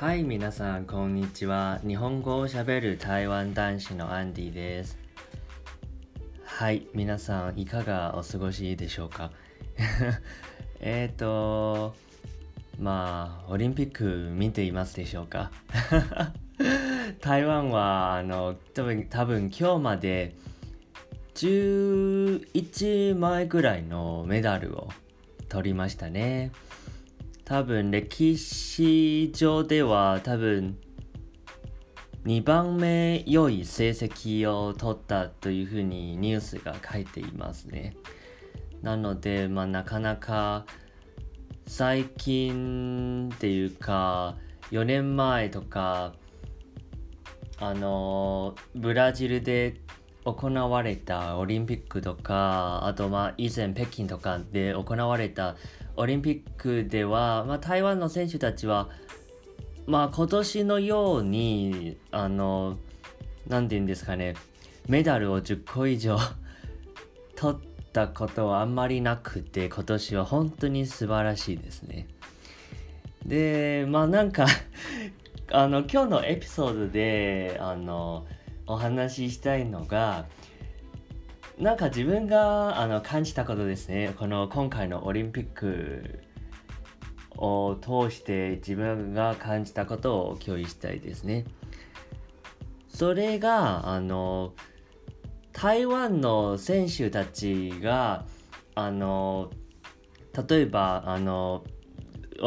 はい、皆さんこんにちは。日本語を喋る台湾男子のアンディです。はい、皆さんいかがお過ごしでしょうか。オリンピック見ていますでしょうか。台湾は多分今日まで11枚ぐらいのメダルを取りましたね。多分歴史上では多分2番目良い成績を取ったというふうにニュースが書いていますね。なので、なかなか最近っていうか4年前とかブラジルで行われたオリンピックとか、あと以前北京とかで行われたオリンピックでは、台湾の選手たちは、今年のようにメダルを10個以上取ったことはあんまりなくて、今年は本当に素晴らしいですね。で、今日のエピソードでお話ししたいのが、自分が感じたことですね。今回のオリンピックを通して自分が感じたことを共有したいですね。それが台湾の選手たちが例えばオ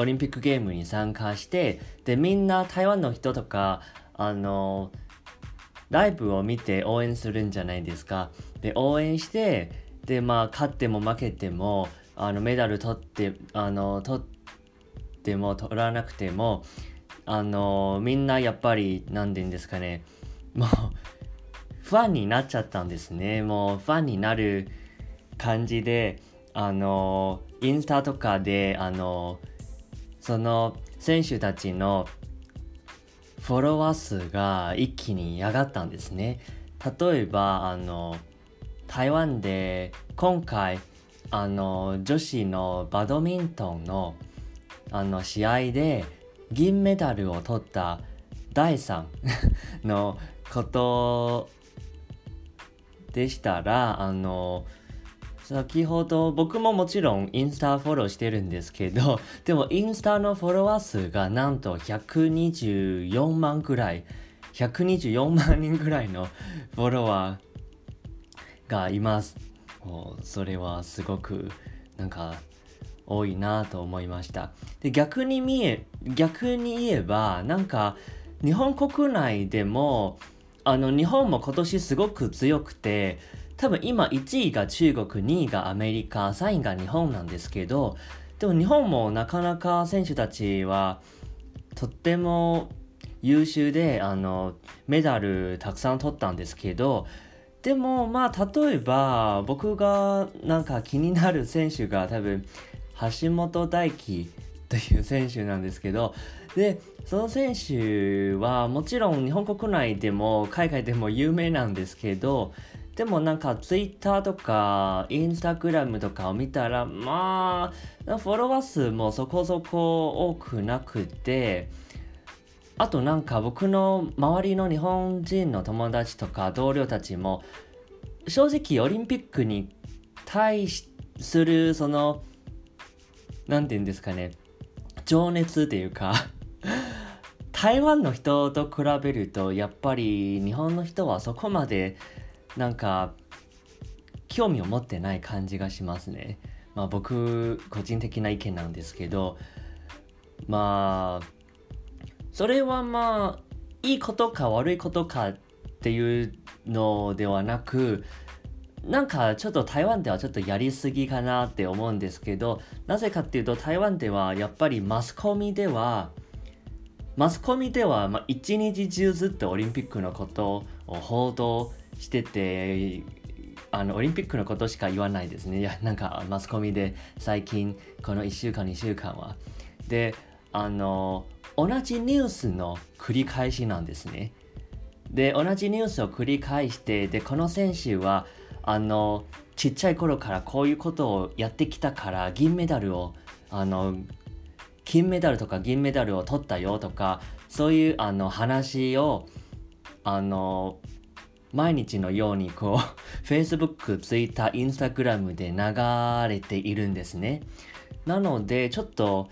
リンピックゲームに参加して、でみんな台湾の人とかライブを見て応援するんじゃないですか。で応援して、で勝っても負けてもメダル取っても取らなくてもみんなやっぱりファンになっちゃったんですね。もうファンになる感じでインスタとかでその選手たちのフォロワー数が一気に上がったんですね。例えば台湾で今回女子のバドミントンの試合で銀メダルを取った第3のことでしたら、先ほど僕ももちろんインスタフォローしてるんですけど、でもインスタのフォロワー数がなんと124万人ぐらいのフォロワーがいます。それはすごく多いなと思いました。で逆に言えば日本国内でも日本も今年すごく強くて、多分今1位が中国、2位がアメリカ、3位が日本なんですけど、でも日本もなかなか選手たちはとっても優秀でメダルたくさん取ったんですけど、でも例えば僕が気になる選手が多分橋本大輝という選手なんですけど、でその選手はもちろん日本国内でも海外でも有名なんですけど、でもツイッターとかインスタグラムとかを見たらフォロワー数もそこそこ多くなくて、あと僕の周りの日本人の友達とか同僚たちも正直オリンピックに対するその情熱というか台湾の人と比べるとやっぱり日本の人はそこまで興味を持ってない感じがしますね。僕個人的な意見なんですけど、それはいいことか悪いことかっていうのではなく、ちょっと台湾ではちょっとやりすぎかなって思うんですけど、なぜかっていうと台湾ではやっぱりマスコミでは一日中ずっとオリンピックのことを報道してて、オリンピックのことしか言わないですね。いやマスコミで最近この1週間2週間はで同じニュースの繰り返しなんですね。で同じニュースを繰り返して、でこの選手はちっちゃい頃からこういうことをやってきたから金メダルとか銀メダルを取ったよとか、そういう話を毎日のようにこう Facebook、Twitter、Instagram で流れているんですね。なのでちょっと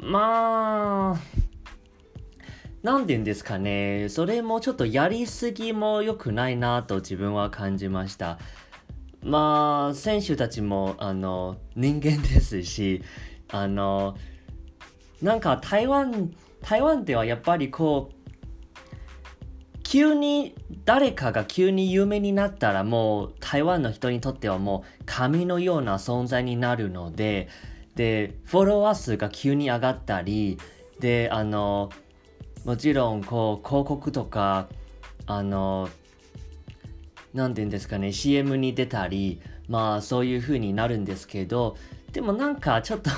なんて言うんですかね、それもちょっとやりすぎも良くないなと自分は感じました。選手たちも人間ですし、なんか台湾ではやっぱりこう誰かが急に有名になったらもう台湾の人にとってはもう神のような存在になるので、でフォロワー数が急に上がったりで、もちろんこう広告とかなんていうんですかね CM に出たり、そういう風になるんですけど、でもなんかちょっと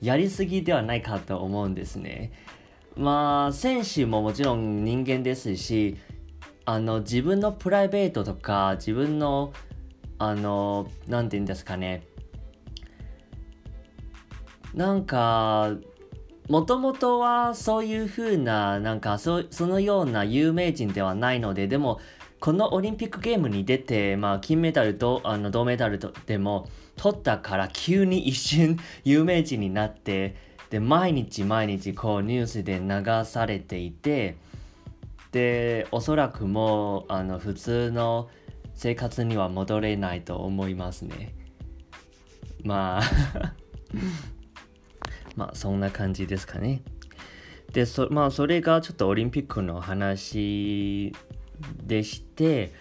やりすぎではないかと思うんですね。選手ももちろん人間ですし、自分のプライベートとか自分のなんていうんですかね、なんかもともとはそういう風ななんかそのような有名人ではないので、でもこのオリンピックゲームに出て、金メダルと銅メダルとでも取ったから急に一瞬有名人になって、で毎日こうニュースで流されていて、でおそらくもう普通の生活には戻れないと思いますね。そんな感じですかね。でそれがちょっとオリンピックの話でして、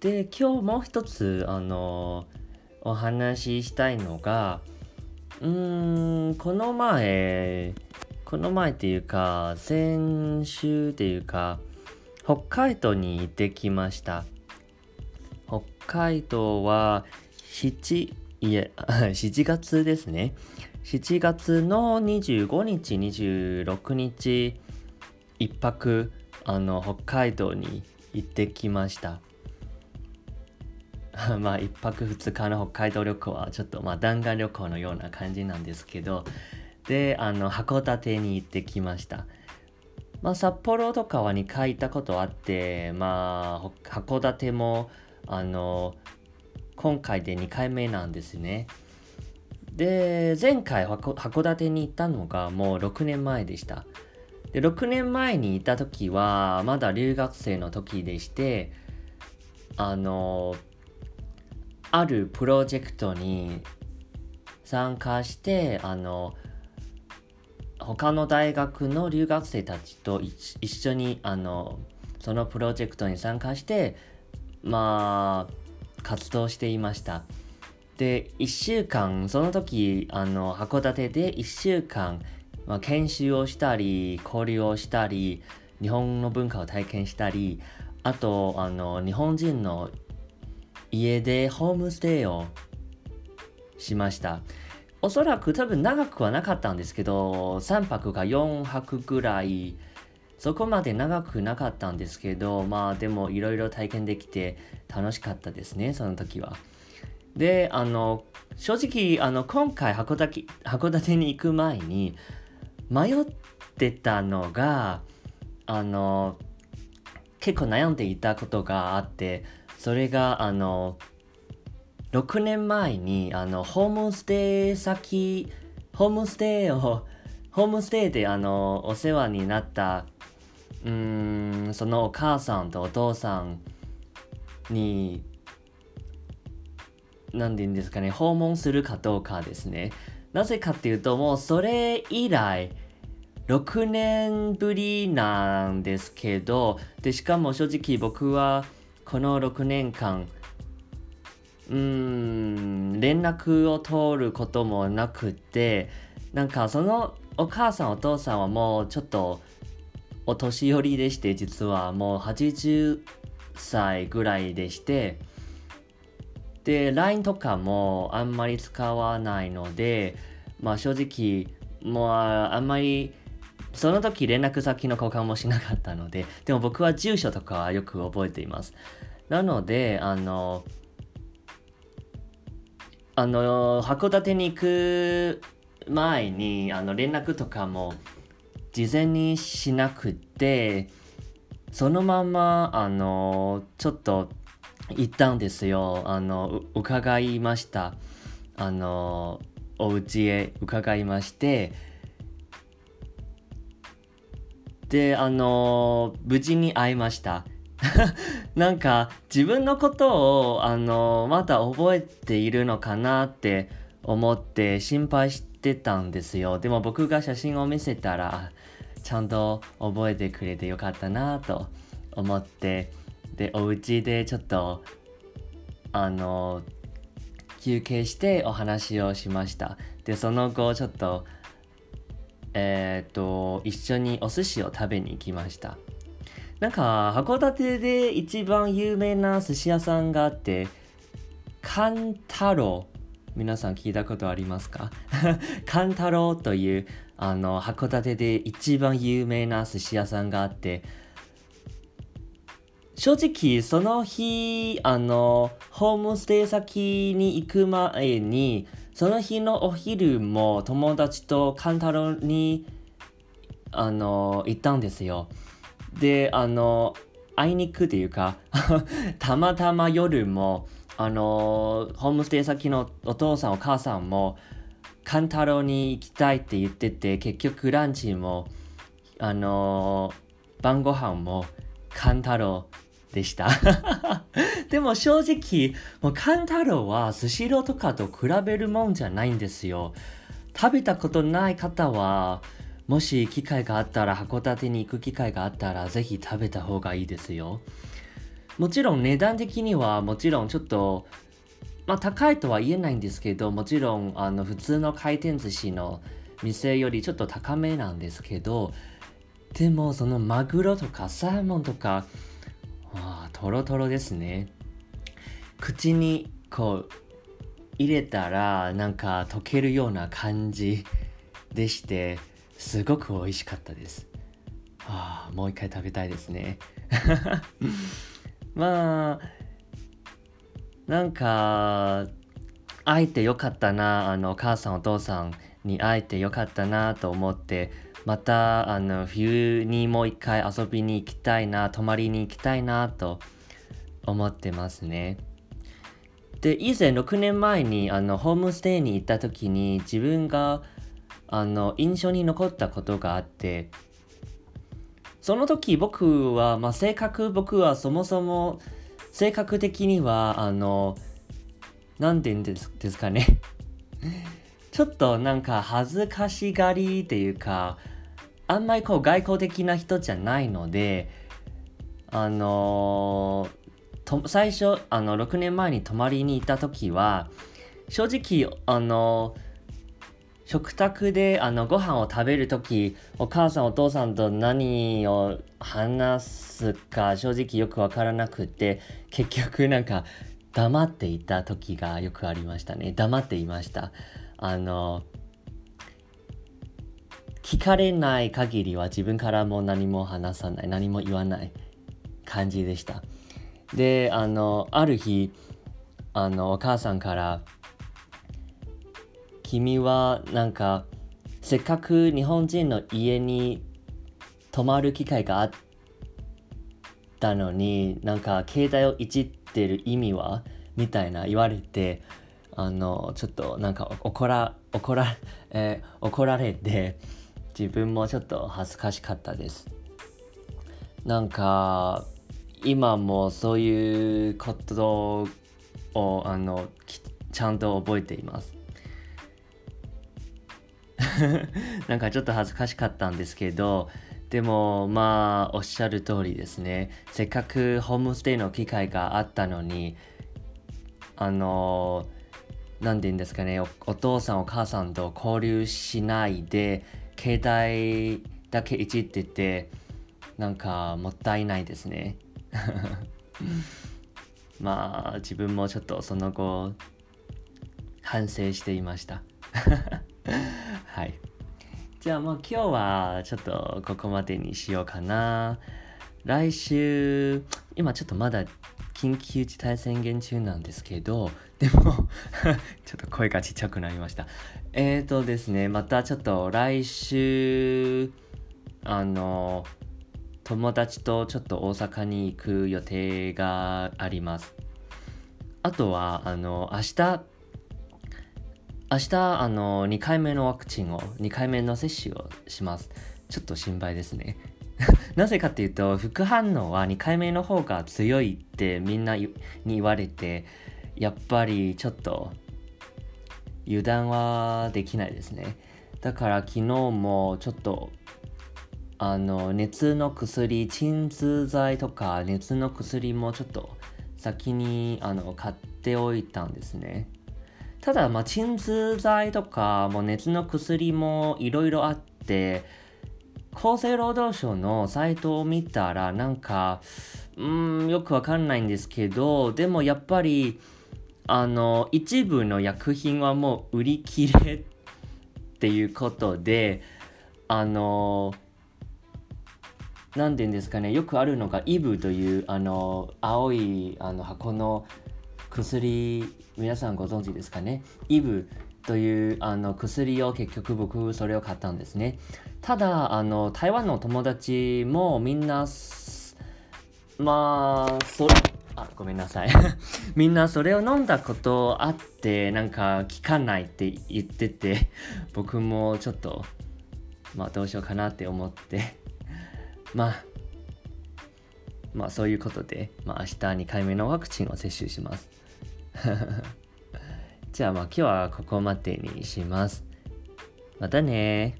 で今日もう一つお話ししたいのが、この前っていうか先週っていうか北海道に行ってきました。北海道は7月ですね。7月の25日26日一泊北海道に行ってきました一泊二日の北海道旅行はちょっと弾丸旅行のような感じなんですけど、で函館に行ってきました。札幌とかは2回行ったことあって、函館も今回で2回目なんですね。で前回函館に行ったのがもう6年前でした。で6年前に行った時はまだ留学生の時でして、あるプロジェクトに参加して、他の大学の留学生たちと一緒にそのプロジェクトに参加して活動していました。で1週間その時函館で1週間研修をしたり交流をしたり日本の文化を体験したり、あと日本人の家でホームステイをしました。おそらく多分長くはなかったんですけど3泊か4泊ぐらい、そこまで長くなかったんですけどでもいろいろ体験できて楽しかったですね、その時は。で正直今回函館に行く前に迷ってたのが結構悩んでいたことがあって、それが6年前にホームステイでお世話になったそのお母さんとお父さんに何て言うんですかね、訪問するかどうかですね。なぜかっていうともうそれ以来6年ぶりなんですけど、でしかも正直僕はこの6年間連絡を取ることもなくて、なんかそのお母さんお父さんはもうちょっとお年寄りでして、実はもう80歳ぐらいでして、で LINE とかもあんまり使わないので、正直もうあんまりその時連絡先の交換もしなかったので、でも僕は住所とかはよく覚えています。なので函館に行く前に連絡とかも事前にしなくて、そのままちょっと行ったんですよ。伺いました。お家へ伺いまして、で無事に会いました。なんか自分のことをまだ覚えているのかなって思って心配してたんですよ。でも僕が写真を見せたらちゃんと覚えてくれてよかったなと思って、でお家でちょっと休憩してお話をしました。でその後ちょっと一緒にお寿司を食べに行きました。なんか函館で一番有名な寿司屋さんがあって、カンタロウ、皆さん聞いたことありますか？カンタロウという函館で一番有名な寿司屋さんがあって、正直その日ホームステイ先に行く前に、その日のお昼も友達とカンタロウに行ったんですよ。で会いに行くというかたまたま夜もホームステイ先のお父さんお母さんもカンタロウに行きたいって言ってて、結局ランチも晩ご飯もカンタロウでした。でも正直もうカンタロウはスシローとかと比べるもんじゃないんですよ。食べたことない方はもし機会があったら、函館に行く機会があったらぜひ食べた方がいいですよ。もちろん値段的にはもちろんちょっと高いとは言えないんですけど、もちろん普通の回転寿司の店よりちょっと高めなんですけど、でもそのマグロとかサーモンとかトロトロですね。口にこう入れたらなんか溶けるような感じでして、すごく美味しかったです。もう一回食べたいですね。なんか会えてよかったな、お母さんお父さんに会えてよかったなと思って、また冬にもう一回遊びに行きたいな、泊まりに行きたいなと思ってますね。で以前6年前にホームステイに行った時に、自分が印象に残ったことがあって、その時僕は、僕はそもそも性格的にはなんて言うんですかねちょっとなんか恥ずかしがりっていうか、あんまりこう外交的な人じゃないので、最初6年前に泊まりに行った時は正直食卓でご飯を食べるとき、お母さんお父さんと何を話すか正直よくわからなくて、結局なんか黙っていたときがよくありましたね。黙っていました。聞かれない限りは自分からも何も話さない、何も言わない感じでした。である日お母さんから、君はなんかせっかく日本人の家に泊まる機会があったのに、なんか携帯をいじってる意味はみたいな言われて、ちょっとなんか怒られて、自分もちょっと恥ずかしかったです。なんか今もそういうことをちゃんと覚えています。なんかちょっと恥ずかしかったんですけど、でもおっしゃる通りですね。せっかくホームステイの機会があったのに、なんて言うんですかね、お父さんお母さんと交流しないで携帯だけいじってて、なんかもったいないですね。自分もちょっとその後反省していました。はい、じゃあ今日はちょっとここまでにしようかな。来週、今ちょっとまだ緊急事態宣言中なんですけど、でもちょっと声がちっちゃくなりました。ですね、またちょっと来週友達とちょっと大阪に行く予定があります。あとは明日2回目のワクチンを2回目の接種をします。ちょっと心配ですねなぜかっていうと、副反応は2回目の方が強いってみんなに言われて、やっぱりちょっと油断はできないですね。だから昨日もちょっと熱の薬、鎮痛剤とか熱の薬もちょっと先に買っておいたんですね。ただ鎮痛剤とかも熱の薬もいろいろあって、厚生労働省のサイトを見たらなんかよくわかんないんですけど、でもやっぱり一部の薬品はもう売り切れっていうことで、なんていうんですかね、よくあるのがイブという青い箱の薬、皆さんご存知ですかね。イブという薬を結局僕それを買ったんですね。ただ台湾の友達もみんなみんなそれを飲んだことあって、なんか効かないって言ってて、僕もちょっとどうしようかなって思ってそういうことで、明日2回目のワクチンを接種しますじゃあ今日はここまでにします。またね。